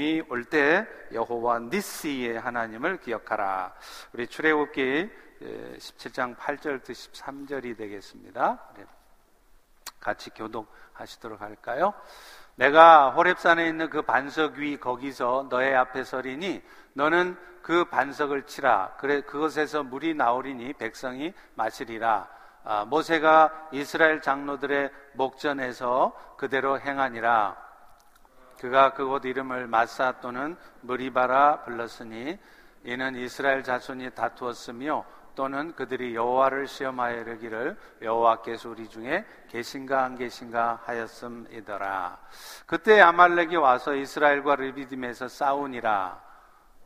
어려움이 올 때 여호와 니시의 하나님을 기억하라. 우리 출애굽기 17장 8절부터 13절이 되겠습니다. 같이 교독하시도록 할까요? 내가 호렙산에 있는 그 반석 위 거기서 너의 앞에 서리니 너는 그 반석을 치라. 그래 그것에서 물이 나오리니 백성이 마시리라. 모세가 이스라엘 장로들의 목전에서 그대로 행하니라. 그가 그곳 이름을 마사 또는 무리바라 불렀으니 이는 이스라엘 자손이 다투었으며 또는 그들이 여호와를 시험하여 이르기를 여호와께서 우리 중에 계신가 안 계신가 하였음이더라. 그때 아말렉이 와서 이스라엘과 르비딤에서 싸우니라.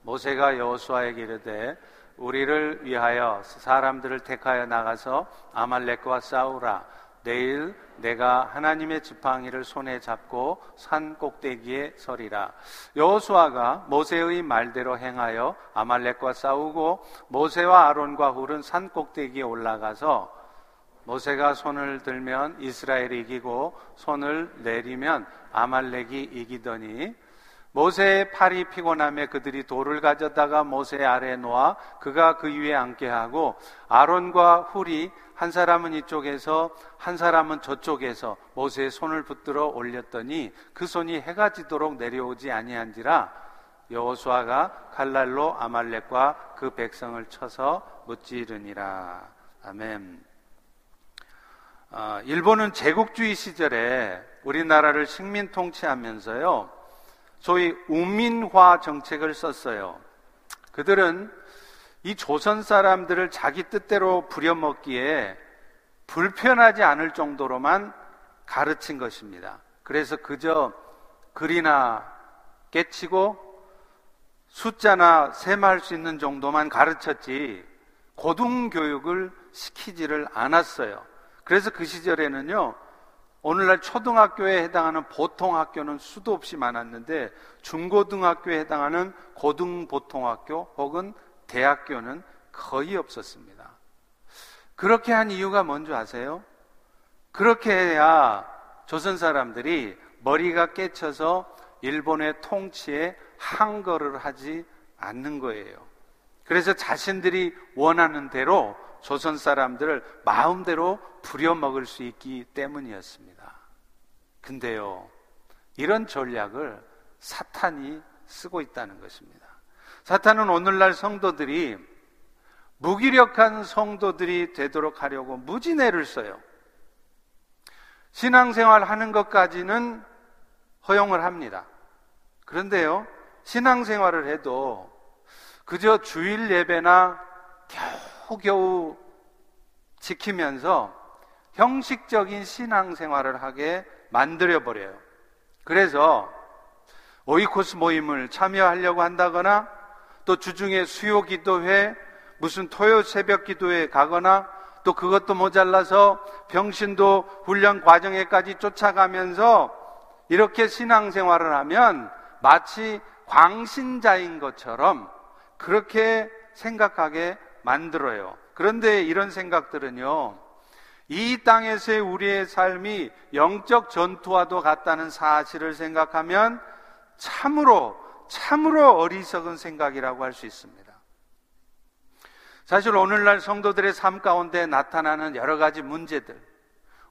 모세가 여호수아에게 이르되 우리를 위하여 사람들을 택하여 나가서 아말렉과 싸우라. 내일 내가 하나님의 지팡이를 손에 잡고 산 꼭대기에 서리라. 여호수아가 모세의 말대로 행하여 아말렉과 싸우고 모세와 아론과 훌은 산 꼭대기에 올라가서 모세가 손을 들면 이스라엘이 이기고 손을 내리면 아말렉이 이기더니 모세의 팔이 피곤함에 그들이 돌을 가져다가 모세 아래에 놓아 그가 그 위에 앉게 하고 아론과 훌이 한 사람은 이쪽에서 한 사람은 저쪽에서 모세의 손을 붙들어 올렸더니 그 손이 해가 지도록 내려오지 아니한지라. 여호수아가 칼날로 아말렉과 그 백성을 쳐서 무찌르니라. 아멘. 일본은 제국주의 시절에 우리나라를 식민 통치하면서요 소위 우민화 정책을 썼어요. 그들은 이 조선 사람들을 자기 뜻대로 부려먹기에 불편하지 않을 정도로만 가르친 것입니다. 그래서 그저 글이나 깨치고 숫자나 셈할 수 있는 정도만 가르쳤지 고등교육을 시키지를 않았어요. 그래서 그 시절에는요 오늘날 초등학교에 해당하는 보통 학교는 수도 없이 많았는데 중고등학교에 해당하는 고등보통학교 혹은 대학교는 거의 없었습니다. 그렇게 한 이유가 뭔지 아세요? 그렇게 해야 조선 사람들이 머리가 깨쳐서 일본의 통치에 항거를 하지 않는 거예요. 그래서 자신들이 원하는 대로 조선 사람들을 마음대로 부려먹을 수 있기 때문이었습니다. 근데요, 이런 전략을 사탄이 쓰고 있다는 것입니다. 사탄은 오늘날 성도들이 무기력한 성도들이 되도록 하려고 무지내를 써요. 신앙생활 하는 것까지는 허용을 합니다. 그런데요, 신앙생활을 해도 그저 주일 예배나 겨우겨우 지키면서 형식적인 신앙생활을 하게 만들어버려요. 그래서 오이코스 모임을 참여하려고 한다거나 또 주중에 수요기도회, 무슨 토요 새벽기도회에 가거나 또 그것도 모자라서 병신도 훈련 과정에까지 쫓아가면서 이렇게 신앙생활을 하면 마치 광신자인 것처럼 그렇게 생각하게 만들어요. 그런데 이런 생각들은요 이 땅에서의 우리의 삶이 영적 전투와도 같다는 사실을 생각하면 참으로 어리석은 생각이라고 할 수 있습니다. 사실 오늘날 성도들의 삶 가운데 나타나는 여러 가지 문제들,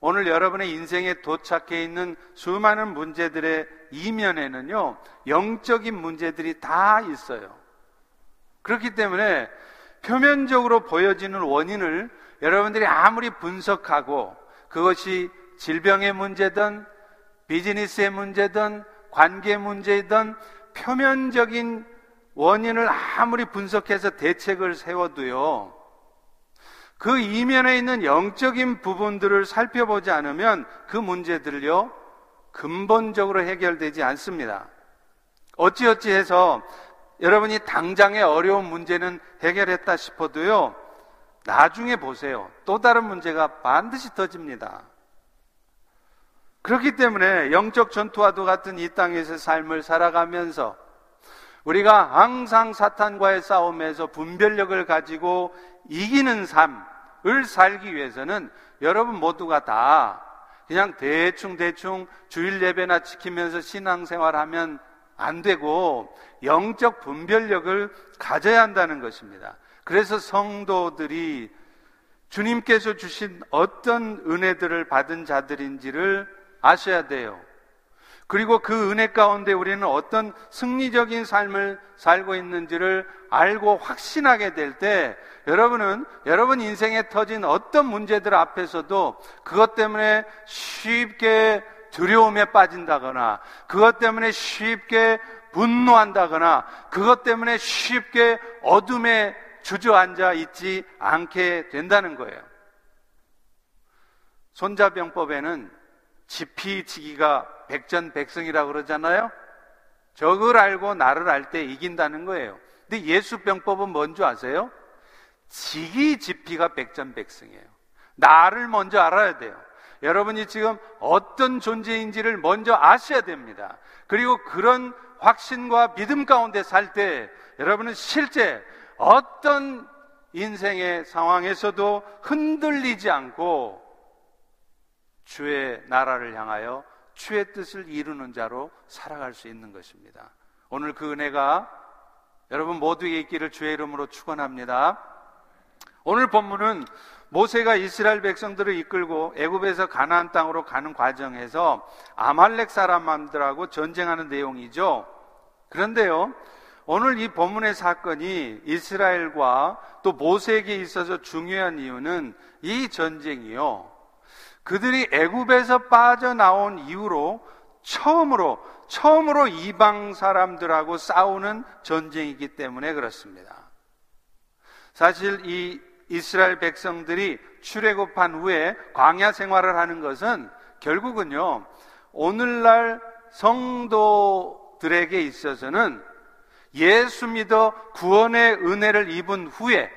오늘 여러분의 인생에 도착해 있는 수많은 문제들의 이면에는요 영적인 문제들이 다 있어요. 그렇기 때문에 표면적으로 보여지는 원인을 여러분들이 아무리 분석하고 그것이 질병의 문제든 비즈니스의 문제든 관계 문제든 표면적인 원인을 아무리 분석해서 대책을 세워도요 그 이면에 있는 영적인 부분들을 살펴보지 않으면 그 문제들을요 근본적으로 해결되지 않습니다. 어찌어찌 해서 여러분이 당장의 어려운 문제는 해결했다 싶어도요 나중에 보세요 또 다른 문제가 반드시 터집니다. 그렇기 때문에 영적 전투와도 같은 이 땅에서의 삶을 살아가면서 우리가 항상 사탄과의 싸움에서 분별력을 가지고 이기는 삶을 살기 위해서는 여러분 모두가 다 그냥 대충 주일 예배나 지키면서 신앙생활하면 안 되고 영적 분별력을 가져야 한다는 것입니다. 그래서 성도들이 주님께서 주신 어떤 은혜들을 받은 자들인지를 아셔야 돼요. 그리고 그 은혜 가운데 우리는 어떤 승리적인 삶을 살고 있는지를 알고 확신하게 될 때 여러분은 여러분 인생에 터진 어떤 문제들 앞에서도 그것 때문에 쉽게 두려움에 빠진다거나 그것 때문에 쉽게 분노한다거나 그것 때문에 쉽게 어둠에 주저앉아 있지 않게 된다는 거예요. 손자병법에는 지피지기가 백전백승이라고 그러잖아요. 적을 알고 나를 알 때 이긴다는 거예요. 근데 예수병법은 뭔지 아세요? 지기지피가 백전백승이에요. 나를 먼저 알아야 돼요. 여러분이 지금 어떤 존재인지를 먼저 아셔야 됩니다. 그리고 그런 확신과 믿음 가운데 살 때 여러분은 실제 어떤 인생의 상황에서도 흔들리지 않고 주의 나라를 향하여 주의 뜻을 이루는 자로 살아갈 수 있는 것입니다. 오늘 그 은혜가 여러분 모두에게 있기를 주의 이름으로 축원합니다. 오늘 본문은 모세가 이스라엘 백성들을 이끌고 애굽에서 가나안 땅으로 가는 과정에서 아말렉 사람들하고 전쟁하는 내용이죠. 그런데요, 오늘 이 본문의 사건이 이스라엘과 또 모세에게 있어서 중요한 이유는 이 전쟁이요, 그들이 애굽에서 빠져나온 이후로 처음으로 이방 사람들하고 싸우는 전쟁이기 때문에 그렇습니다. 사실 이 이스라엘 백성들이 출애굽한 후에 광야 생활을 하는 것은 결국은요, 오늘날 성도들에게 있어서는 예수 믿어 구원의 은혜를 입은 후에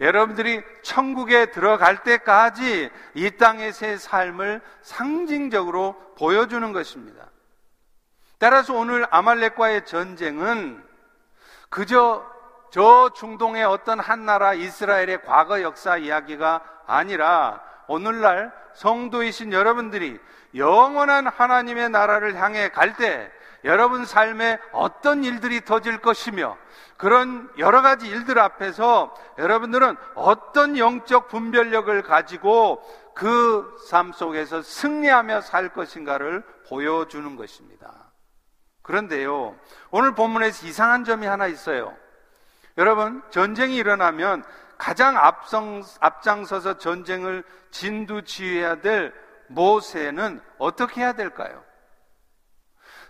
여러분들이 천국에 들어갈 때까지 이 땅에서의 삶을 상징적으로 보여주는 것입니다. 따라서 오늘 아말렉과의 전쟁은 그저 저 중동의 어떤 한 나라 이스라엘의 과거 역사 이야기가 아니라 오늘날 성도이신 여러분들이 영원한 하나님의 나라를 향해 갈 때 여러분 삶에 어떤 일들이 터질 것이며 그런 여러 가지 일들 앞에서 여러분들은 어떤 영적 분별력을 가지고 그 삶 속에서 승리하며 살 것인가를 보여주는 것입니다. 그런데요, 오늘 본문에서 이상한 점이 하나 있어요. 여러분, 전쟁이 일어나면 가장 앞장서서 전쟁을 진두지휘해야 될 모세는 어떻게 해야 될까요?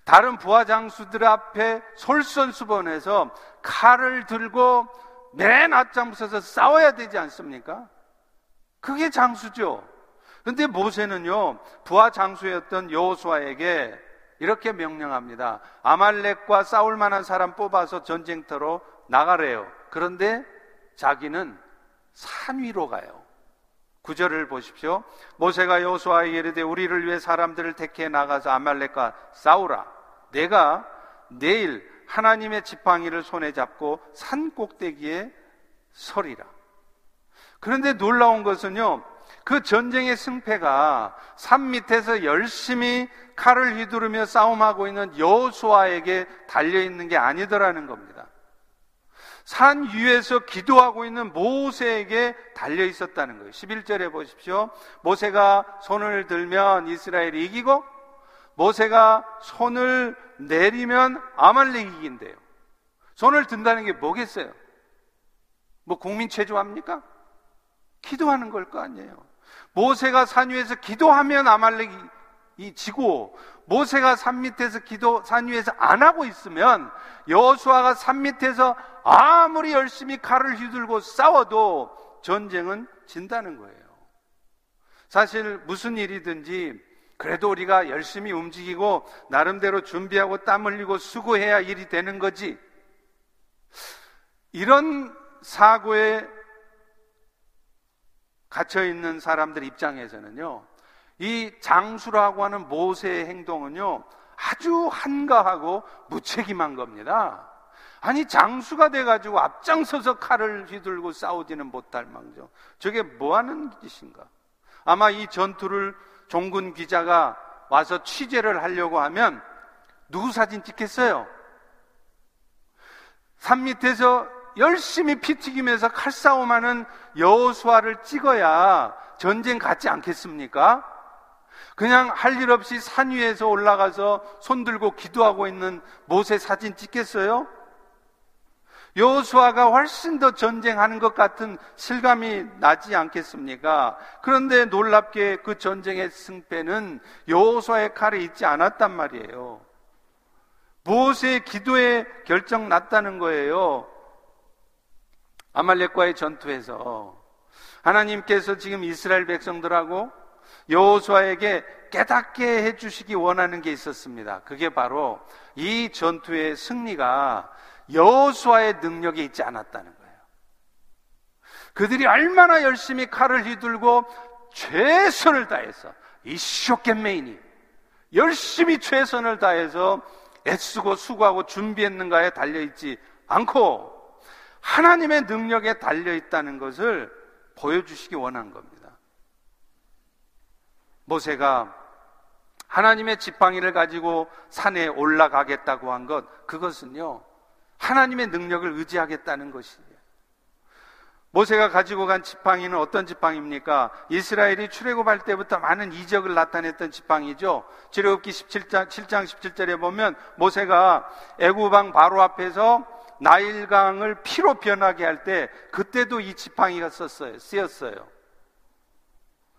다른 부하 장수들 앞에 솔선수범해서 칼을 들고 맨 앞장서서 싸워야 되지 않습니까? 그게 장수죠. 그런데 모세는요, 부하 장수였던 여호수아에게 이렇게 명령합니다. 아말렉과 싸울 만한 사람 뽑아서 전쟁터로 나가래요. 그런데 자기는 산 위로 가요. 구절을 보십시오. 모세가 여호수아에게 이르되 우리를 위해 사람들을 택해 나가서 아말렉과 싸우라. 내가 내일 하나님의 지팡이를 손에 잡고 산 꼭대기에 서리라. 그런데 놀라운 것은요, 그 전쟁의 승패가 산 밑에서 열심히 칼을 휘두르며 싸움하고 있는 여호수아에게 달려있는 게 아니더라는 겁니다. 산 위에서 기도하고 있는 모세에게 달려있었다는 거예요. 11절에 보십시오. 모세가 손을 들면 이스라엘이 이기고 모세가 손을 내리면 아말렉이 이긴대요. 손을 든다는 게 뭐겠어요? 뭐 국민 체조합니까? 기도하는 걸 거 아니에요. 모세가 산 위에서 기도하면 아말렉이 지고 모세가 산 밑에서 산 위에서 안 하고 있으면 여호수아가 산 밑에서 아무리 열심히 칼을 휘둘고 싸워도 전쟁은 진다는 거예요. 사실 무슨 일이든지 그래도 우리가 열심히 움직이고 나름대로 준비하고 땀 흘리고 수고해야 일이 되는 거지, 이런 사고에 갇혀있는 사람들 입장에서는요, 이 장수라고 하는 모세의 행동은요 아주 한가하고 무책임한 겁니다. 아니, 장수가 돼가지고 앞장서서 칼을 휘둘고 싸우지는 못할 망정 저게 뭐하는 짓인가. 아마 이 전투를 종군 기자가 와서 취재를 하려고 하면 누구 사진 찍겠어요? 산 밑에서 열심히 피 튀기면서 칼싸움하는 여호수아를 찍어야 전쟁 같지 않겠습니까? 그냥 할 일 없이 산 위에서 올라가서 손 들고 기도하고 있는 모세 사진 찍겠어요? 여호수아가 훨씬 더 전쟁하는 것 같은 실감이 나지 않겠습니까? 그런데 놀랍게 그 전쟁의 승패는 여호수아의 칼에 있지 않았단 말이에요. 모세의 기도에 결정 났다는 거예요. 아말렉과의 전투에서 하나님께서 지금 이스라엘 백성들하고 여호수아에게 깨닫게 해주시기 원하는 게 있었습니다. 그게 바로 이 전투의 승리가 여호수아의 능력이 있지 않았다는 거예요. 그들이 얼마나 열심히 칼을 휘둘고 최선을 다해서 이쇼겟메인이 열심히 최선을 다해서 애쓰고 수고하고 준비했는가에 달려있지 않고 하나님의 능력에 달려있다는 것을 보여주시기 원한 겁니다. 모세가 하나님의 지팡이를 가지고 산에 올라가겠다고 한 것, 그것은요 하나님의 능력을 의지하겠다는 것이에요. 모세가 가지고 간 지팡이는 어떤 지팡이입니까? 이스라엘이 출애굽할 때부터 많은 이적을 나타냈던 지팡이죠. 출애굽기 7장 17절에 보면 모세가 애굽 왕 바로 앞에서 나일강을 피로 변하게 할 때 그때도 이 지팡이가 쓰였어요.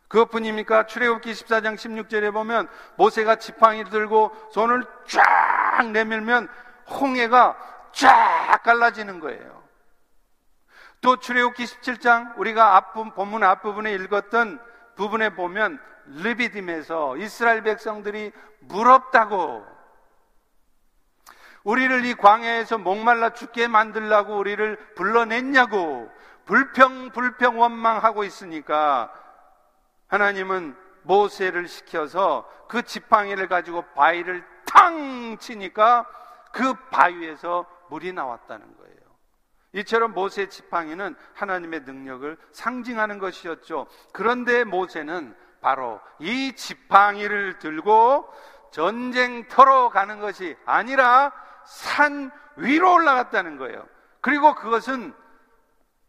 그것뿐입니까? 출애굽기 14장 16절에 보면 모세가 지팡이를 들고 손을 쫙 내밀면 홍해가 쫙 갈라지는 거예요. 또 출애굽기 17장 우리가 본문 앞부분에 읽었던 부분에 보면 르비딤에서 이스라엘 백성들이 무럽다고, 우리를 이 광야에서 목말라 죽게 만들라고 우리를 불러냈냐고 불평 원망하고 있으니까 하나님은 모세를 시켜서 그 지팡이를 가지고 바위를 탕 치니까 그 바위에서 물이 나왔다는 거예요. 이처럼 모세의 지팡이는 하나님의 능력을 상징하는 것이었죠. 그런데 모세는 바로 이 지팡이를 들고 전쟁터로 가는 것이 아니라 산 위로 올라갔다는 거예요. 그리고 그것은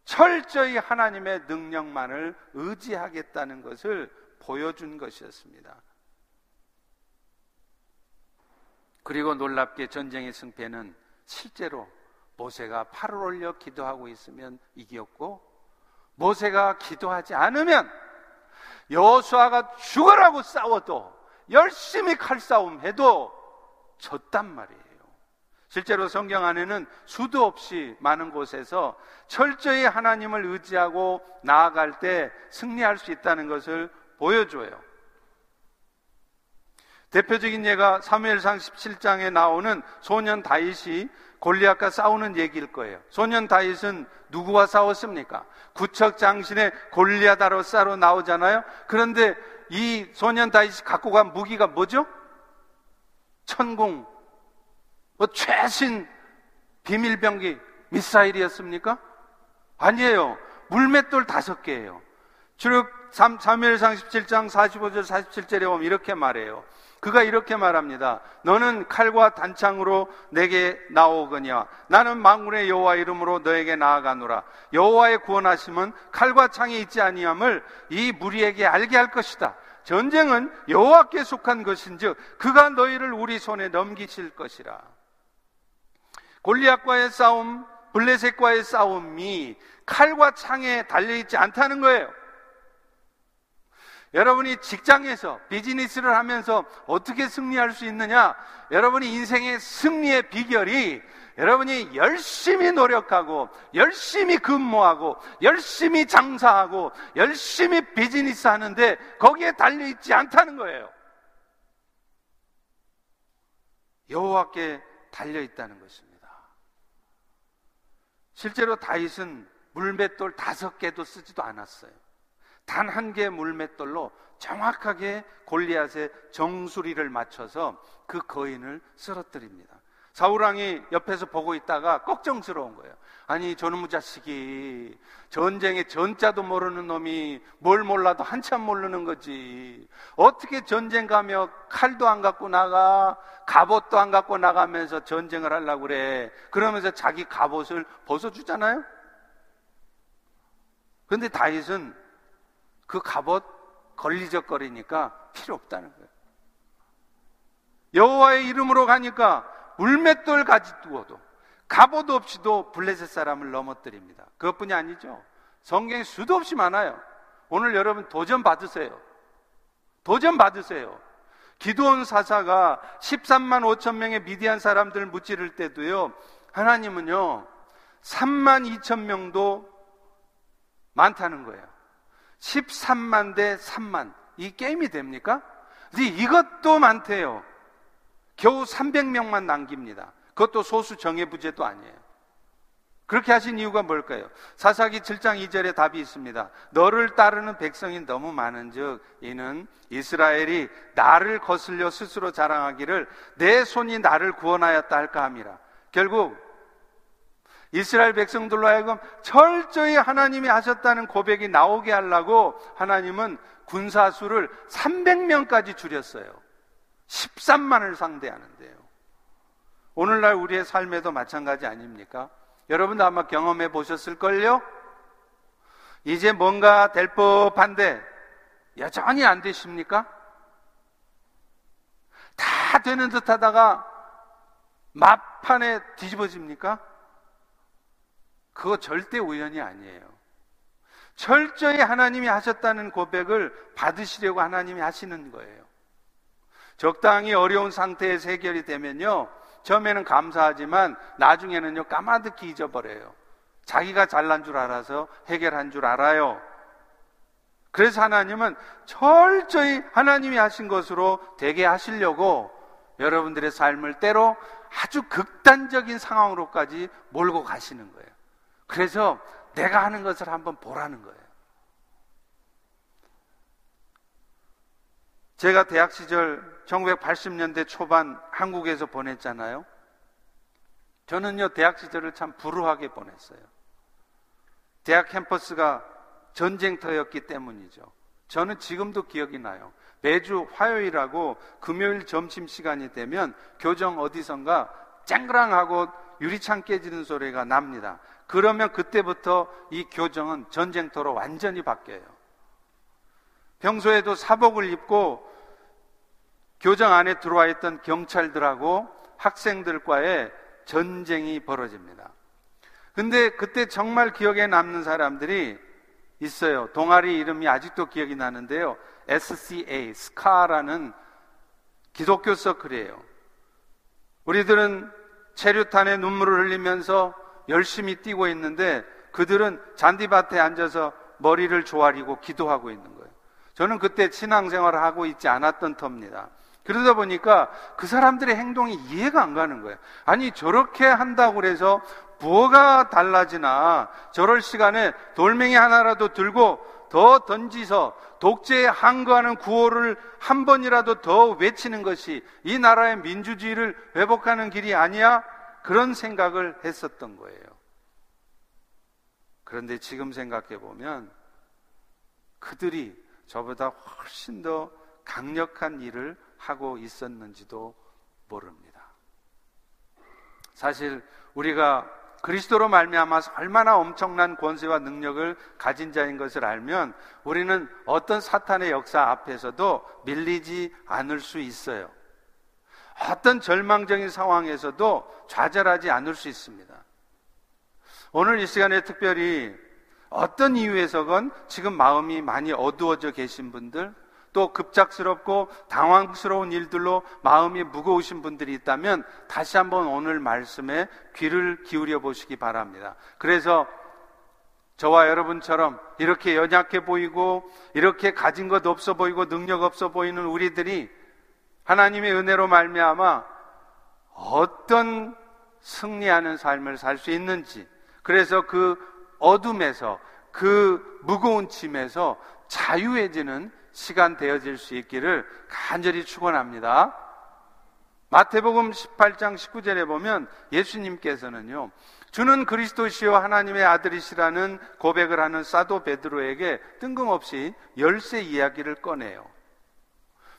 철저히 하나님의 능력만을 의지하겠다는 것을 보여준 것이었습니다. 그리고 놀랍게 전쟁의 승패는 실제로 모세가 팔을 올려 기도하고 있으면 이겼고, 모세가 기도하지 않으면 여호수아가 죽으라고 싸워도 열심히 칼싸움해도 졌단 말이에요. 실제로 성경 안에는 수도 없이 많은 곳에서 철저히 하나님을 의지하고 나아갈 때 승리할 수 있다는 것을 보여줘요. 대표적인 예가 사무엘상 17장에 나오는 소년 다윗이 골리앗과 싸우는 얘기일 거예요. 소년 다윗은 누구와 싸웠습니까? 구척장신의 골리앗 아로사로 나오잖아요. 그런데 이 소년 다윗이 갖고 간 무기가 뭐죠? 천공, 최신 비밀병기 미사일이었습니까? 아니에요. 물맷돌 5개예요. 사무엘상 17장 45절 47절에 보면 이렇게 말해요. 그가 이렇게 말합니다. 너는 칼과 단창으로 내게 나오거니와 나는 만군의 여호와 이름으로 너에게 나아가노라. 여호와의 구원하심은 칼과 창이 있지 아니함을 이 무리에게 알게 할 것이다. 전쟁은 여호와께 속한 것인즉 그가 너희를 우리 손에 넘기실 것이라. 골리앗과의 싸움, 블레셋과의 싸움이 칼과 창에 달려있지 않다는 거예요. 여러분이 직장에서 비즈니스를 하면서 어떻게 승리할 수 있느냐? 여러분이 인생의 승리의 비결이 여러분이 열심히 노력하고 열심히 근무하고 열심히 장사하고 열심히 비즈니스 하는데 거기에 달려있지 않다는 거예요. 여호와께 달려있다는 것입니다. 실제로 다윗은 물맷돌 5개도 쓰지도 않았어요. 단 한 개의 물맷돌로 정확하게 골리앗의 정수리를 맞춰서 그 거인을 쓰러뜨립니다. 사울왕이 옆에서 보고 있다가 걱정스러운 거예요. 아니 저놈의 자식이 전쟁의 전자도 모르는 놈이 뭘 몰라도 한참 모르는 거지. 어떻게 전쟁 가며 칼도 안 갖고 나가, 갑옷도 안 갖고 나가면서 전쟁을 하려고 그래. 그러면서 자기 갑옷을 벗어주잖아요. 그런데 다윗은 그 갑옷 걸리적거리니까 필요 없다는 거예요. 여호와의 이름으로 가니까 물맷돌 가지 두어도 갑옷 없이도 블레셋 사람을 넘어뜨립니다. 그것뿐이 아니죠. 성경에 수도 없이 많아요. 오늘 여러분 도전 받으세요. 도전 받으세요. 기드온 사사가 13만 5천 명의 미디안 사람들을 무찌를 때도요, 하나님은요 3만 2천 명도 많다는 거예요. 13만 대 3만, 이 게임이 됩니까? 근데 이것도 많대요. 겨우 300명만 남깁니다. 그것도 소수 정예부제도 아니에요. 그렇게 하신 이유가 뭘까요? 사사기 7장 2절에 답이 있습니다. 너를 따르는 백성이 너무 많은 즉 이는 이스라엘이 나를 거슬려 스스로 자랑하기를 내 손이 나를 구원하였다 할까 함이라. 결국 이스라엘 백성들로 하여금 철저히 하나님이 하셨다는 고백이 나오게 하려고 하나님은 군사수를 300명까지 줄였어요. 13만을 상대하는데요. 오늘날 우리의 삶에도 마찬가지 아닙니까? 여러분도 아마 경험해 보셨을걸요? 이제 뭔가 될 법한데 여전히 안 되십니까? 다 되는 듯 하다가 막판에 뒤집어집니까? 그거 절대 우연이 아니에요. 철저히 하나님이 하셨다는 고백을 받으시려고 하나님이 하시는 거예요. 적당히 어려운 상태에서 해결이 되면요, 처음에는 감사하지만 나중에는요 까마득히 잊어버려요. 자기가 잘난 줄 알아서 해결한 줄 알아요. 그래서 하나님은 철저히 하나님이 하신 것으로 되게 하시려고 여러분들의 삶을 때로 아주 극단적인 상황으로까지 몰고 가시는 거예요. 그래서 내가 하는 것을 한번 보라는 거예요. 제가 대학 시절 1980년대 초반 한국에서 보냈잖아요. 저는요 대학 시절을 참 불우하게 보냈어요. 대학 캠퍼스가 전쟁터였기 때문이죠. 저는 지금도 기억이 나요. 매주 화요일하고 금요일 점심시간이 되면 교정 어디선가 쨍그랑하고 유리창 깨지는 소리가 납니다. 그러면 그때부터 이 교정은 전쟁터로 완전히 바뀌어요. 평소에도 사복을 입고 교정 안에 들어와 있던 경찰들하고 학생들과의 전쟁이 벌어집니다. 근데 그때 정말 기억에 남는 사람들이 있어요. 동아리 이름이 아직도 기억이 나는데요, SCA, 스카라는 기독교 서클이에요. 우리들은 체류탄에 눈물을 흘리면서 열심히 뛰고 있는데 그들은 잔디밭에 앉아서 머리를 조아리고 기도하고 있는 거예요. 저는 그때 신앙생활을 하고 있지 않았던 터입니다. 그러다 보니까 그 사람들의 행동이 이해가 안 가는 거예요. 아니 저렇게 한다고 해서 뭐가 달라지나, 저럴 시간에 돌멩이 하나라도 들고 더 던지서 독재에 항거하는 구호를 한 번이라도 더 외치는 것이 이 나라의 민주주의를 회복하는 길이 아니야? 그런 생각을 했었던 거예요. 그런데 지금 생각해 보면 그들이 저보다 훨씬 더 강력한 일을 하고 있었는지도 모릅니다. 사실 우리가 그리스도로 말미암아서 얼마나 엄청난 권세와 능력을 가진 자인 것을 알면 우리는 어떤 사탄의 역사 앞에서도 밀리지 않을 수 있어요. 어떤 절망적인 상황에서도 좌절하지 않을 수 있습니다. 오늘 이 시간에 특별히 어떤 이유에서건 지금 마음이 많이 어두워져 계신 분들, 또 급작스럽고 당황스러운 일들로 마음이 무거우신 분들이 있다면 다시 한번 오늘 말씀에 귀를 기울여 보시기 바랍니다. 그래서 저와 여러분처럼 이렇게 연약해 보이고 이렇게 가진 것 없어 보이고 능력 없어 보이는 우리들이 하나님의 은혜로 말미암아 어떤 승리하는 삶을 살 수 있는지, 그래서 그 어둠에서, 그 무거운 짐에서 자유해지는 시간 되어질 수 있기를 간절히 축원합니다. 마태복음 18장 19절에 보면 예수님께서는요, 주는 그리스도시요 하나님의 아들이시라는 고백을 하는 사도 베드로에게 뜬금없이 열쇠 이야기를 꺼내요.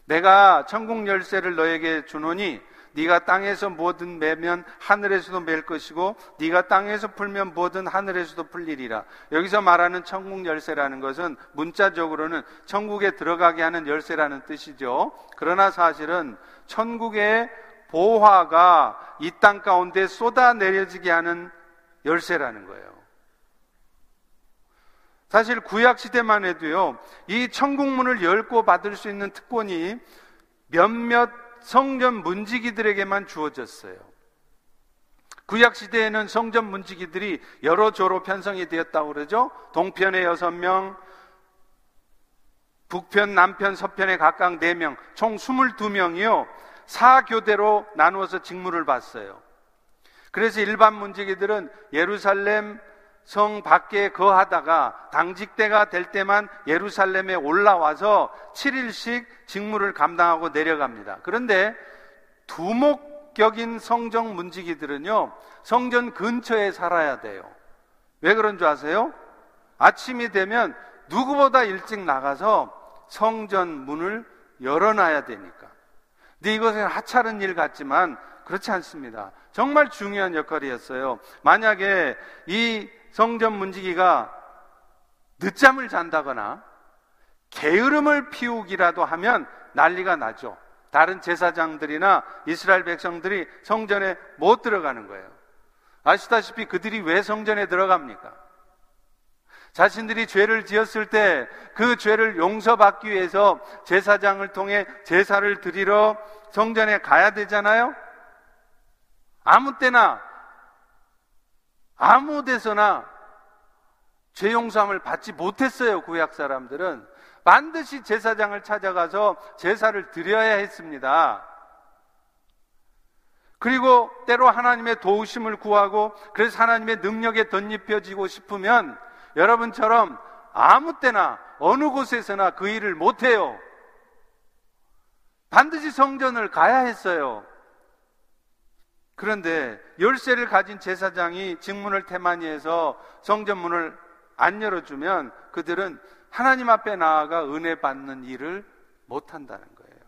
내가 천국 열쇠를 너에게 주노니 네가 땅에서 뭐든 매면 하늘에서도 맬 것이고 네가 땅에서 풀면 뭐든 하늘에서도 풀리리라. 여기서 말하는 천국 열쇠라는 것은 문자적으로는 천국에 들어가게 하는 열쇠라는 뜻이죠. 그러나 사실은 천국의 보화가 이 땅 가운데 쏟아내려지게 하는 열쇠라는 거예요. 사실 구약시대만 해도요, 이 천국문을 열고 받을 수 있는 특권이 몇몇 성전 문지기들에게만 주어졌어요. 구약시대에는 성전 문지기들이 여러 조로 편성이 되었다고 그러죠. 동편에 6명, 북편, 남편, 서편에 각각 4명, 총 22명이요 4교대로 나누어서 직무를 받았어요. 그래서 일반 문지기들은 예루살렘 성 밖에 거하다가 당직대가 될 때만 예루살렘에 올라와서 7일씩 직무를 감당하고 내려갑니다. 그런데 두목격인 성전 문지기들은요, 성전 근처에 살아야 돼요. 왜 그런 줄 아세요? 아침이 되면 누구보다 일찍 나가서 성전 문을 열어놔야 되니까. 근데 이것은 하찮은 일 같지만 그렇지 않습니다. 정말 중요한 역할이었어요. 만약에 이 성전 문지기가 늦잠을 잔다거나 게으름을 피우기라도 하면 난리가 나죠. 다른 제사장들이나 이스라엘 백성들이 성전에 못 들어가는 거예요. 아시다시피 그들이 왜 성전에 들어갑니까? 자신들이 죄를 지었을 때 그 죄를 용서받기 위해서 제사장을 통해 제사를 드리러 성전에 가야 되잖아요. 아무 때나 아무 데서나 죄 용서함을 받지 못했어요. 구약 사람들은 반드시 제사장을 찾아가서 제사를 드려야 했습니다. 그리고 때로 하나님의 도우심을 구하고, 그래서 하나님의 능력에 덧입혀지고 싶으면 여러분처럼 아무 때나 어느 곳에서나 그 일을 못해요. 반드시 성전을 가야 했어요. 그런데 열쇠를 가진 제사장이 직문을 태만히해서 성전문을 안 열어주면 그들은 하나님 앞에 나아가 은혜 받는 일을 못한다는 거예요.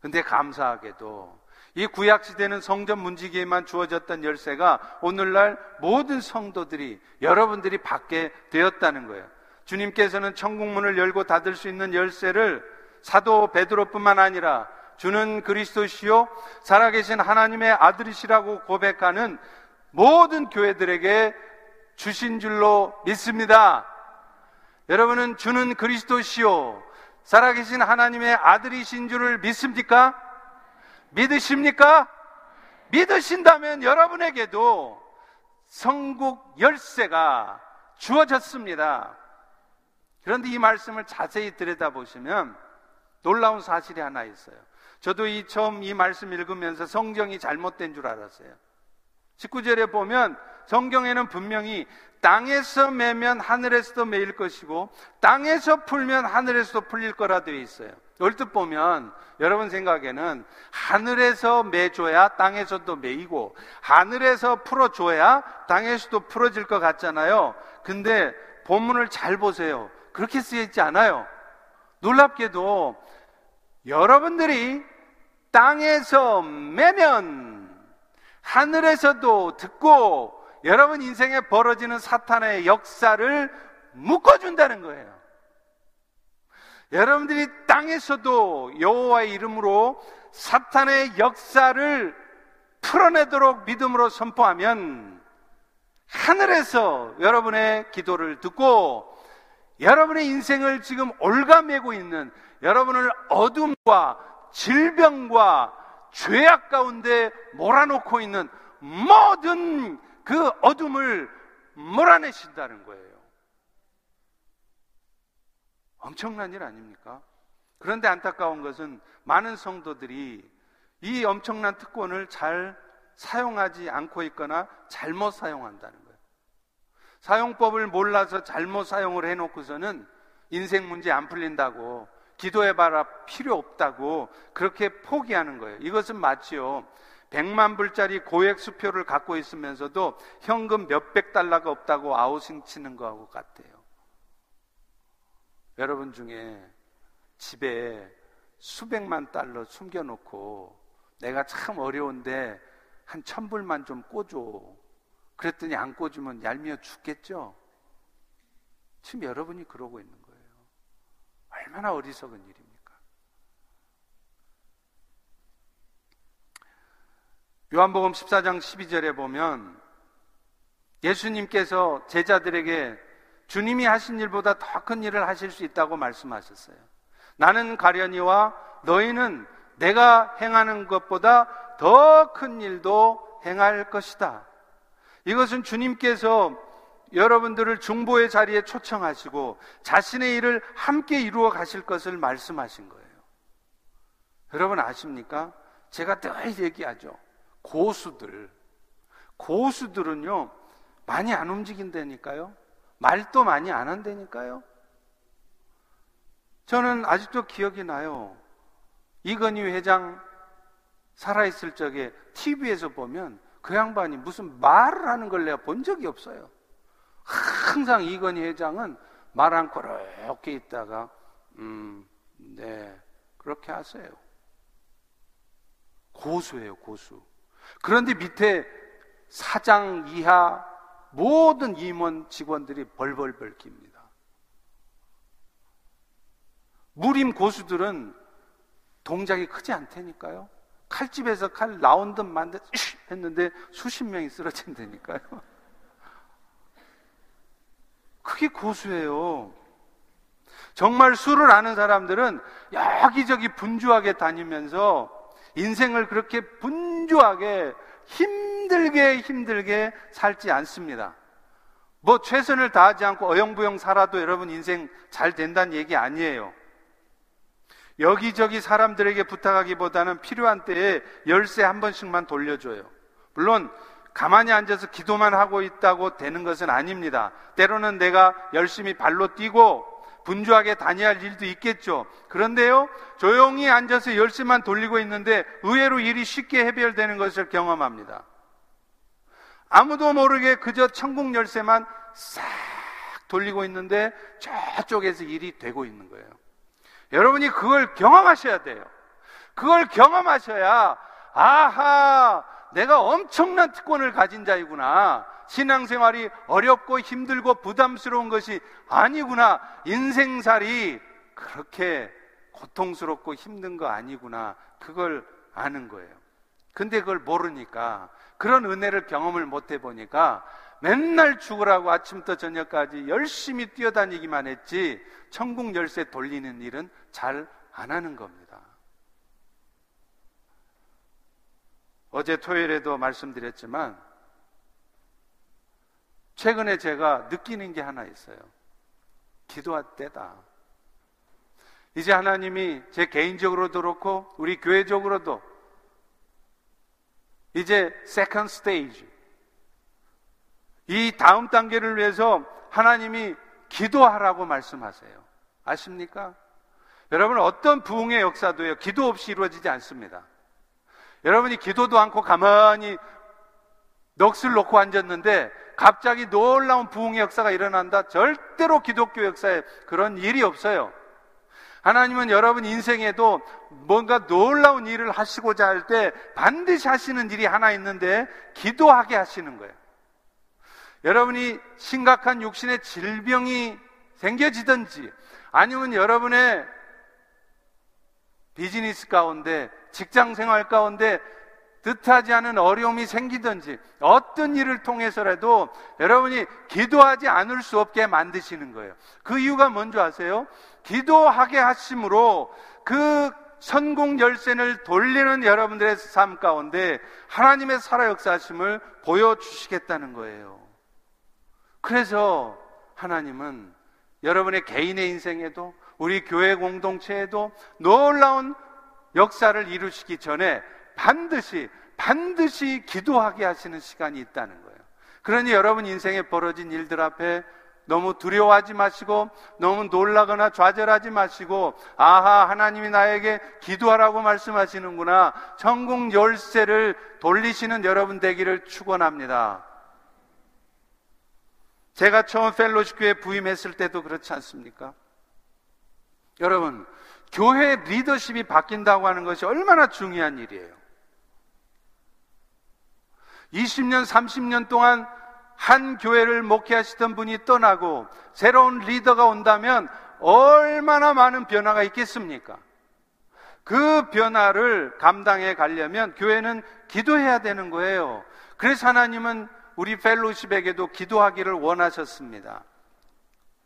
근데 감사하게도 이 구약시대는 성전 문지기에만 주어졌던 열쇠가 오늘날 모든 성도들이, 여러분들이 받게 되었다는 거예요. 주님께서는 천국문을 열고 닫을 수 있는 열쇠를 사도 베드로뿐만 아니라 주는 그리스도시요 살아계신 하나님의 아들이시라고 고백하는 모든 교회들에게 주신 줄로 믿습니다. 여러분은 주는 그리스도시요 살아계신 하나님의 아들이신 줄을 믿습니까? 믿으십니까? 믿으신다면 여러분에게도 천국 열쇠가 주어졌습니다. 그런데 이 말씀을 자세히 들여다보시면 놀라운 사실이 하나 있어요. 저도 처음 이 말씀 읽으면서 성경이 잘못된 줄 알았어요. 19절에 보면 성경에는 분명히 땅에서 매면 하늘에서도 매일 것이고 땅에서 풀면 하늘에서도 풀릴 거라 되어 있어요. 얼뜻 보면 여러분 생각에는 하늘에서 매줘야 땅에서도 매이고 하늘에서 풀어줘야 땅에서도 풀어질 것 같잖아요. 근데 본문을 잘 보세요. 그렇게 쓰여 있지 않아요. 놀랍게도 여러분들이 땅에서 매면 하늘에서도 듣고 여러분 인생에 벌어지는 사탄의 역사를 묶어준다는 거예요. 여러분들이 땅에서도 여호와의 이름으로 사탄의 역사를 풀어내도록 믿음으로 선포하면 하늘에서 여러분의 기도를 듣고 여러분의 인생을 지금 올가매고 있는 여러분을 어둠과 질병과 죄악 가운데 몰아놓고 있는 모든 그 어둠을 몰아내신다는 거예요. 엄청난 일 아닙니까? 그런데 안타까운 것은 많은 성도들이 이 엄청난 특권을 잘 사용하지 않고 있거나 잘못 사용한다는 거예요. 사용법을 몰라서 잘못 사용을 해놓고서는 인생 문제 안 풀린다고 기도해봐라 필요 없다고 그렇게 포기하는 거예요. 이것은 맞지요. 100만 불짜리 고액 수표를 갖고 있으면서도 현금 몇백 달러가 없다고 아우성 치는 거하고 같아요. 여러분 중에 집에 수백만 달러 숨겨놓고 내가 참 어려운데 한 1000불만 좀 꽂아 그랬더니 안 꽂으면 얄미워 죽겠죠? 지금 여러분이 그러고 있는 거예요. 얼마나 어리석은 일입니까? 요한복음 14장 12절에 보면 예수님께서 제자들에게 주님이 하신 일보다 더 큰 일을 하실 수 있다고 말씀하셨어요. 나는 가려니와 너희는 내가 행하는 것보다 더 큰 일도 행할 것이다. 이것은 주님께서 여러분들을 중보의 자리에 초청하시고 자신의 일을 함께 이루어 가실 것을 말씀하신 거예요. 여러분 아십니까? 제가 늘 얘기하죠. 고수들은요 많이 안 움직인다니까요. 말도 많이 안 한다니까요. 저는 아직도 기억이 나요. 이건희 회장 살아있을 적에 TV에서 보면 그 양반이 무슨 말을 하는 걸 내가 본 적이 없어요. 항상 이건희 회장은 말 안 그렇게 있다가 네 그렇게 하세요. 고수예요, 고수. 그런데 밑에 사장 이하 모든 임원 직원들이 벌벌벌 깁니다. 무림 고수들은 동작이 크지 않다니까요. 칼집에서 칼 나온 듯 만 듯 했는데 수십 명이 쓰러진다니까요. 그게 고수예요. 정말 술을 아는 사람들은 여기저기 분주하게 다니면서 인생을 그렇게 분주하게 힘들게 살지 않습니다. 뭐 최선을 다하지 않고 어영부영 살아도 여러분 인생 잘 된다는 얘기 아니에요. 여기저기 사람들에게 부탁하기보다는 필요한 때에 열쇠 한 번씩만 돌려줘요. 물론 가만히 앉아서 기도만 하고 있다고 되는 것은 아닙니다. 때로는 내가 열심히 발로 뛰고 분주하게 다녀야 할 일도 있겠죠. 그런데요, 조용히 앉아서 열심만 돌리고 있는데 의외로 일이 쉽게 해결되는 것을 경험합니다. 아무도 모르게 그저 천국 열쇠만 싹 돌리고 있는데 저쪽에서 일이 되고 있는 거예요. 여러분이 그걸 경험하셔야 돼요. 그걸 경험하셔야 아하, 내가 엄청난 특권을 가진 자이구나. 신앙생활이 어렵고 힘들고 부담스러운 것이 아니구나. 인생살이 그렇게 고통스럽고 힘든 거 아니구나. 그걸 아는 거예요. 근데 그걸 모르니까, 그런 은혜를 경험을 못 해보니까 맨날 죽으라고 아침부터 저녁까지 열심히 뛰어다니기만 했지 천국 열쇠 돌리는 일은 잘 안 하는 겁니다. 어제 토요일에도 말씀드렸지만 최근에 제가 느끼는 게 하나 있어요. 기도할 때다. 이제 하나님이 제 개인적으로도 그렇고 우리 교회적으로도 이제 세컨드 스테이지, 이 다음 단계를 위해서 하나님이 기도하라고 말씀하세요. 아십니까? 여러분 어떤 부흥의 역사도요 기도 없이 이루어지지 않습니다. 여러분이 기도도 않고 가만히 넋을 놓고 앉았는데 갑자기 놀라운 부흥의 역사가 일어난다? 절대로 기독교 역사에 그런 일이 없어요. 하나님은 여러분 인생에도 뭔가 놀라운 일을 하시고자 할 때 반드시 하시는 일이 하나 있는데 기도하게 하시는 거예요. 여러분이 심각한 육신의 질병이 생겨지든지 아니면 여러분의 비즈니스 가운데, 직장 생활 가운데 뜻하지 않은 어려움이 생기든지 어떤 일을 통해서라도 여러분이 기도하지 않을 수 없게 만드시는 거예요. 그 이유가 뭔지 아세요? 기도하게 하심으로 그 천국 열쇠를 돌리는 여러분들의 삶 가운데 하나님의 살아 역사하심을 보여주시겠다는 거예요. 그래서 하나님은 여러분의 개인의 인생에도 우리 교회 공동체에도 놀라운 역사를 이루시기 전에 반드시 기도하게 하시는 시간이 있다는 거예요. 그러니 여러분 인생에 벌어진 일들 앞에 너무 두려워하지 마시고, 너무 놀라거나 좌절하지 마시고, 아하, 하나님이 나에게 기도하라고 말씀하시는구나, 천국 열쇠를 돌리시는 여러분 되기를 축원합니다. 제가 처음 휄로쉽교회 부임했을 때도 그렇지 않습니까? 여러분, 교회 리더십이 바뀐다고 하는 것이 얼마나 중요한 일이에요. 20년, 30년 동안 한 교회를 목회하시던 분이 떠나고 새로운 리더가 온다면 얼마나 많은 변화가 있겠습니까? 그 변화를 감당해 가려면 교회는 기도해야 되는 거예요. 그래서 하나님은 우리 휄로쉽에게도 기도하기를 원하셨습니다.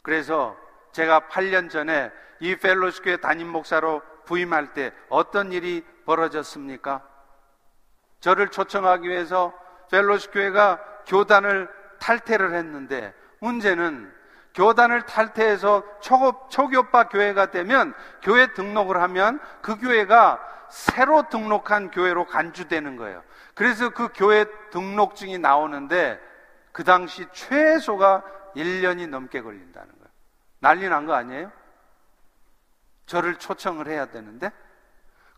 그래서 제가 8년 전에 이 휄로쉽교회 담임 목사로 부임할 때 어떤 일이 벌어졌습니까? 저를 초청하기 위해서 휄로쉽교회가 교단을 탈퇴를 했는데, 문제는 교단을 탈퇴해서 초교파 교회가 되면 교회 등록을 하면 그 교회가 새로 등록한 교회로 간주되는 거예요. 그래서 그 교회 등록증이 나오는데 그 당시 최소가 1년이 넘게 걸린다는 거예요. 난리 난 거 아니에요? 저를 초청을 해야 되는데.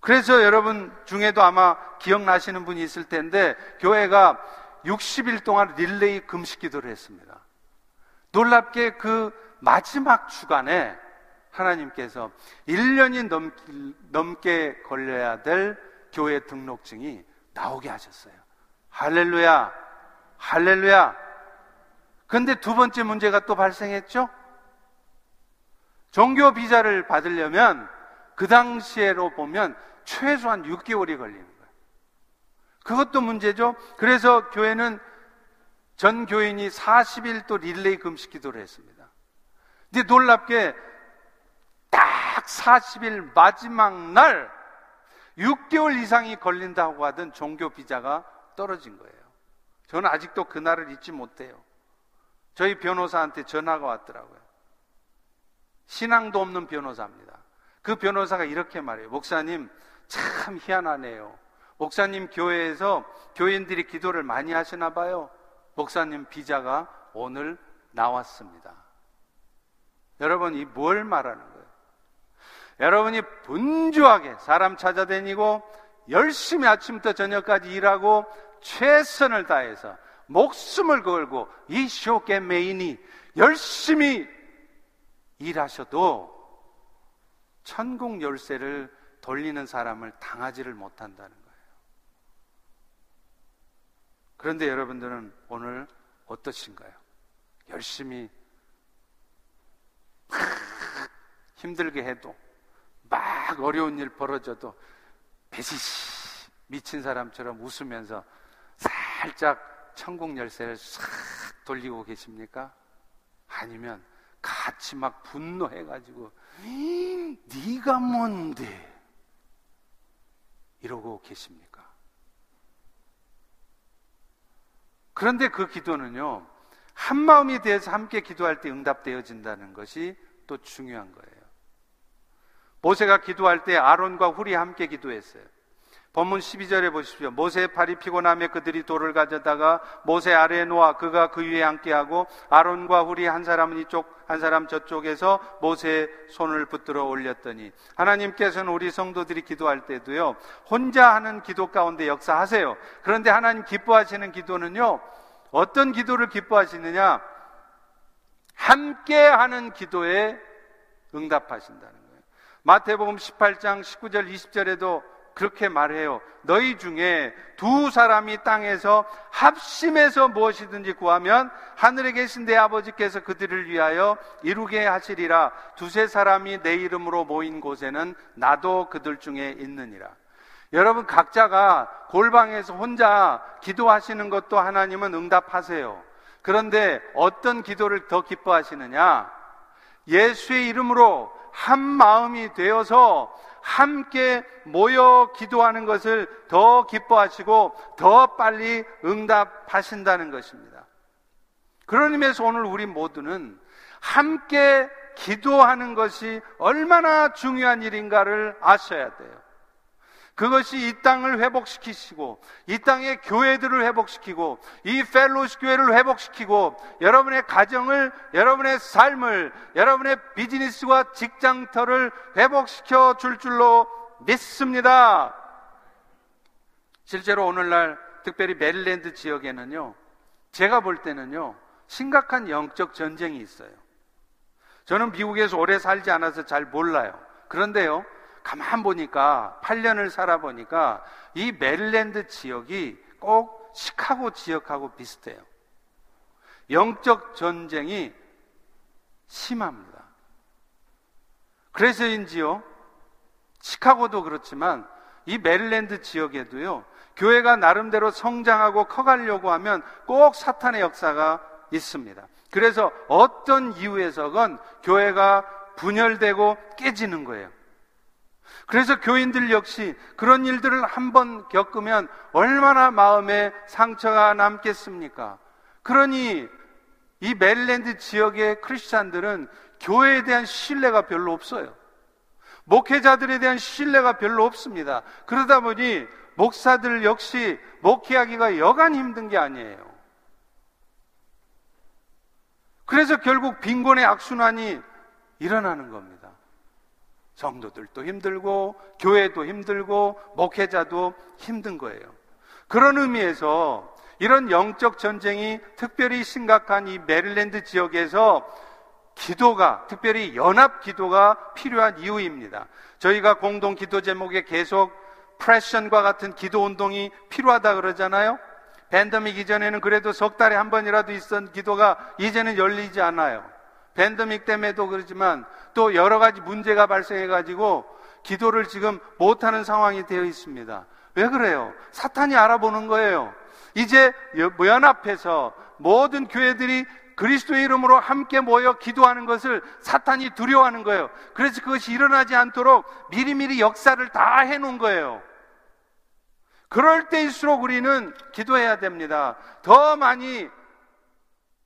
그래서 여러분 중에도 아마 기억나시는 분이 있을 텐데, 교회가 60일 동안 릴레이 금식 기도를 했습니다. 놀랍게 그 마지막 주간에 하나님께서 1년이 넘게 걸려야 될 교회 등록증이 나오게 하셨어요. 할렐루야, 할렐루야. 그런데 두 번째 문제가 또 발생했죠. 종교 비자를 받으려면 그 당시로 보면 최소한 6개월이 걸리는 거예요. 그것도 문제죠. 그래서 교회는 전 교인이 40일 또 릴레이 금식 기도를 했습니다. 근데 놀랍게 딱 40일 마지막 날 6개월 이상이 걸린다고 하던 종교 비자가 떨어진 거예요. 저는 아직도 그날을 잊지 못해요. 저희 변호사한테 전화가 왔더라고요. 신앙도 없는 변호사입니다. 그 변호사가 이렇게 말해요. 목사님, 참 희한하네요. 목사님 교회에서 교인들이 기도를 많이 하시나 봐요. 목사님 비자가 오늘 나왔습니다. 여러분, 이 뭘 말하는 거예요? 여러분이 분주하게 사람 찾아다니고 열심히 아침부터 저녁까지 일하고 최선을 다해서 목숨을 걸고 이 쇼게 메인이 열심히 일하셔도 천국 열쇠를 돌리는 사람을 당하지를 못한다는 거예요. 그런데 여러분들은 오늘 어떠신가요? 열심히 막 힘들게 해도, 막 어려운 일 벌어져도 배지시 미친 사람처럼 웃으면서 살짝 천국 열쇠를 싹 돌리고 계십니까? 아니면 같이 막 분노해가지고 네가 뭔데 이러고 계십니까? 그런데 그 기도는요, 한마음이 돼서 함께 기도할 때 응답되어진다는 것이 또 중요한 거예요. 모세가 기도할 때 아론과 훌이 함께 기도했어요. 본문 12절에 보십시오. 모세의 팔이 피곤하며 그들이 돌을 가져다가 모세 아래에 놓아 그가 그 위에 앉게 하고, 아론과 훌이 한 사람은 이쪽 한 사람 저쪽에서 모세의 손을 붙들어 올렸더니, 하나님께서는 우리 성도들이 기도할 때도요, 혼자 하는 기도 가운데 역사하세요. 그런데 하나님 기뻐하시는 기도는요, 어떤 기도를 기뻐하시느냐? 함께 하는 기도에 응답하신다는 거예요. 마태복음 18장 19절 20절에도 그렇게 말해요. 너희 중에 두 사람이 땅에서 합심해서 무엇이든지 구하면 하늘에 계신 내 아버지께서 그들을 위하여 이루게 하시리라. 두세 사람이 내 이름으로 모인 곳에는 나도 그들 중에 있느니라. 여러분, 각자가 골방에서 혼자 기도하시는 것도 하나님은 응답하세요. 그런데 어떤 기도를 더 기뻐하시느냐? 예수의 이름으로 한 마음이 되어서 함께 모여 기도하는 것을 더 기뻐하시고 더 빨리 응답하신다는 것입니다. 그런 의미에서 오늘 우리 모두는 함께 기도하는 것이 얼마나 중요한 일인가를 아셔야 돼요. 그것이 이 땅을 회복시키시고 이 땅의 교회들을 회복시키고 이 휄로쉽 교회를 회복시키고 여러분의 가정을, 여러분의 삶을, 여러분의 비즈니스와 직장터를 회복시켜 줄 줄로 믿습니다. 실제로 오늘날 특별히 메릴랜드 지역에는요, 제가 볼 때는요, 심각한 영적 전쟁이 있어요. 저는 미국에서 오래 살지 않아서 잘 몰라요. 그런데요, 가만 보니까 8년을 살아보니까 이 메릴랜드 지역이 꼭 시카고 지역하고 비슷해요. 영적 전쟁이 심합니다. 그래서인지요, 시카고도 그렇지만 이 메릴랜드 지역에도요, 교회가 나름대로 성장하고 커가려고 하면 꼭 사탄의 역사가 있습니다. 그래서 어떤 이유에서건 교회가 분열되고 깨지는 거예요. 그래서 교인들 역시 그런 일들을 한번 겪으면 얼마나 마음에 상처가 남겠습니까? 그러니 이 메릴랜드 지역의 크리스찬들은 교회에 대한 신뢰가 별로 없어요. 목회자들에 대한 신뢰가 별로 없습니다. 그러다 보니 목사들 역시 목회하기가 여간 힘든 게 아니에요. 그래서 결국 빈곤의 악순환이 일어나는 겁니다. 성도들도 힘들고 교회도 힘들고 목회자도 힘든 거예요. 그런 의미에서 이런 영적 전쟁이 특별히 심각한 이 메릴랜드 지역에서 기도가, 특별히 연합 기도가 필요한 이유입니다. 저희가 공동 기도 제목에 계속 프레션과 같은 기도 운동이 필요하다 그러잖아요. 팬데믹 이전에는 그래도 석 달에 한 번이라도 있었던 기도가 이제는 열리지 않아요. 팬데믹 때문에도 그렇지만 또 여러 가지 문제가 발생해가지고 기도를 지금 못하는 상황이 되어 있습니다. 왜 그래요? 사탄이 알아보는 거예요. 이제 연합해서 모든 교회들이 그리스도의 이름으로 함께 모여 기도하는 것을 사탄이 두려워하는 거예요. 그래서 그것이 일어나지 않도록 미리미리 역사를 다 해놓은 거예요. 그럴 때일수록 우리는 기도해야 됩니다. 더 많이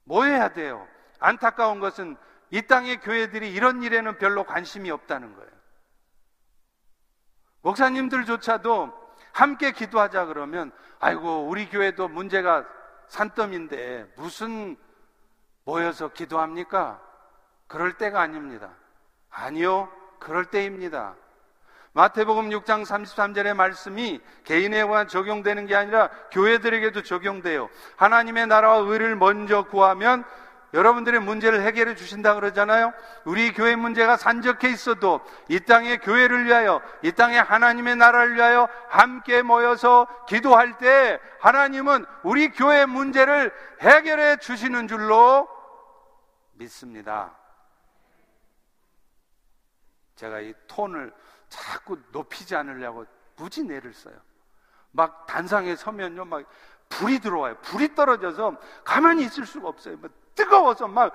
모여야 돼요. 안타까운 것은 이 땅의 교회들이 이런 일에는 별로 관심이 없다는 거예요. 목사님들조차도 함께 기도하자 그러면, 아이고 우리 교회도 문제가 산더미인데 무슨 모여서 기도합니까? 그럴 때가 아닙니다. 아니요, 그럴 때입니다. 마태복음 6장 33절의 말씀이 개인에만 적용되는 게 아니라 교회들에게도 적용돼요. 하나님의 나라와 의를 먼저 구하면 여러분들의 문제를 해결해 주신다 그러잖아요. 우리 교회 문제가 산적해 있어도 이 땅의 교회를 위하여, 이 땅의 하나님의 나라를 위하여 함께 모여서 기도할 때 하나님은 우리 교회 문제를 해결해 주시는 줄로 믿습니다. 제가 이 톤을 자꾸 높이지 않으려고 무지 애를 써요. 막 단상에 서면요, 막 불이 들어와요. 불이 떨어져서 가만히 있을 수가 없어요. 뜨거워서 막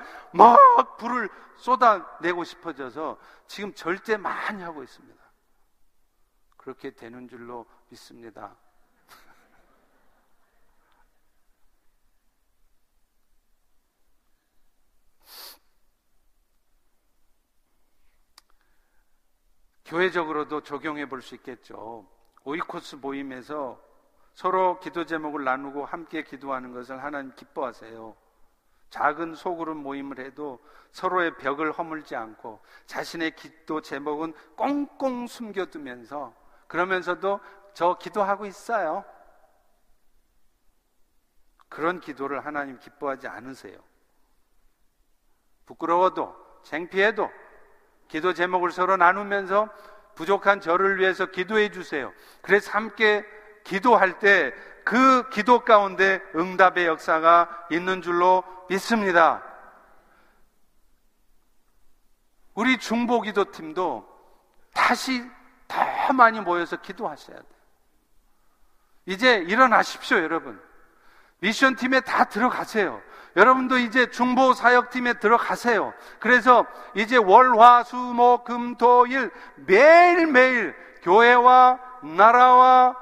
불을 쏟아내고 싶어져서 지금 절제 많이 하고 있습니다. 그렇게 되는 줄로 믿습니다. 교회적으로도 적용해 볼 수 있겠죠. 오이코스 모임에서 서로 기도 제목을 나누고 함께 기도하는 것을 하나님 기뻐하세요. 작은 소그룹 모임을 해도 서로의 벽을 허물지 않고 자신의 기도 제목은 꽁꽁 숨겨두면서, 그러면서도 저 기도하고 있어요. 그런 기도를 하나님 기뻐하지 않으세요. 부끄러워도 창피해도 기도 제목을 서로 나누면서 부족한 저를 위해서 기도해 주세요. 그래서 함께 기도할 때 그 기도 가운데 응답의 역사가 있는 줄로 믿습니다. 우리 중보기도팀도 다시 더 많이 모여서 기도하셔야 돼요. 이제 일어나십시오. 여러분, 미션팀에 다 들어가세요. 여러분도 이제 중보사역팀에 들어가세요. 그래서 이제 월화수목금토일 매일매일 교회와 나라와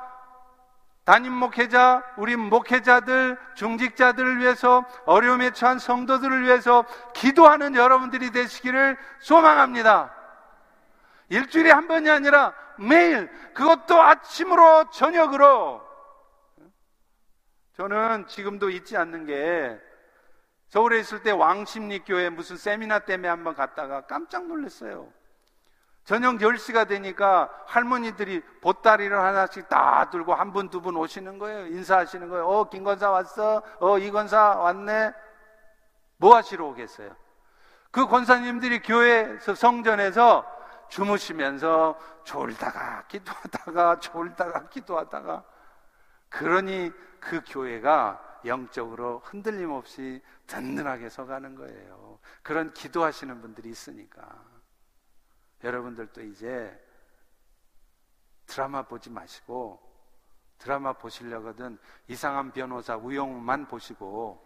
담임 목회자, 우리 목회자들, 중직자들을 위해서, 어려움에 처한 성도들을 위해서 기도하는 여러분들이 되시기를 소망합니다. 일주일에 한 번이 아니라 매일, 그것도 아침으로 저녁으로. 저는 지금도 잊지 않는 게, 서울에 있을 때 왕십리교회 무슨 세미나 때문에 한번 갔다가 깜짝 놀랐어요. 저녁 10시가 되니까 할머니들이 보따리를 하나씩 다 들고 한 분, 두 분 오시는 거예요. 인사하시는 거예요. 김건사 왔어? 이건사 왔네? 뭐 하시러 오겠어요? 그 권사님들이 교회에서 성전에서 주무시면서 졸다가 기도하다가 졸다가 기도하다가, 그러니 그 교회가 영적으로 흔들림 없이 든든하게 서가는 거예요. 그런 기도하시는 분들이 있으니까. 여러분들도 이제 드라마 보지 마시고, 드라마 보시려거든 이상한 변호사 우영우만 보시고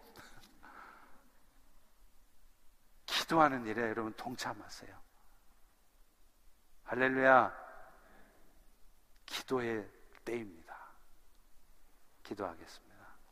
기도하는 일에 여러분 동참하세요. 할렐루야. 기도의 때입니다. 기도하겠습니다.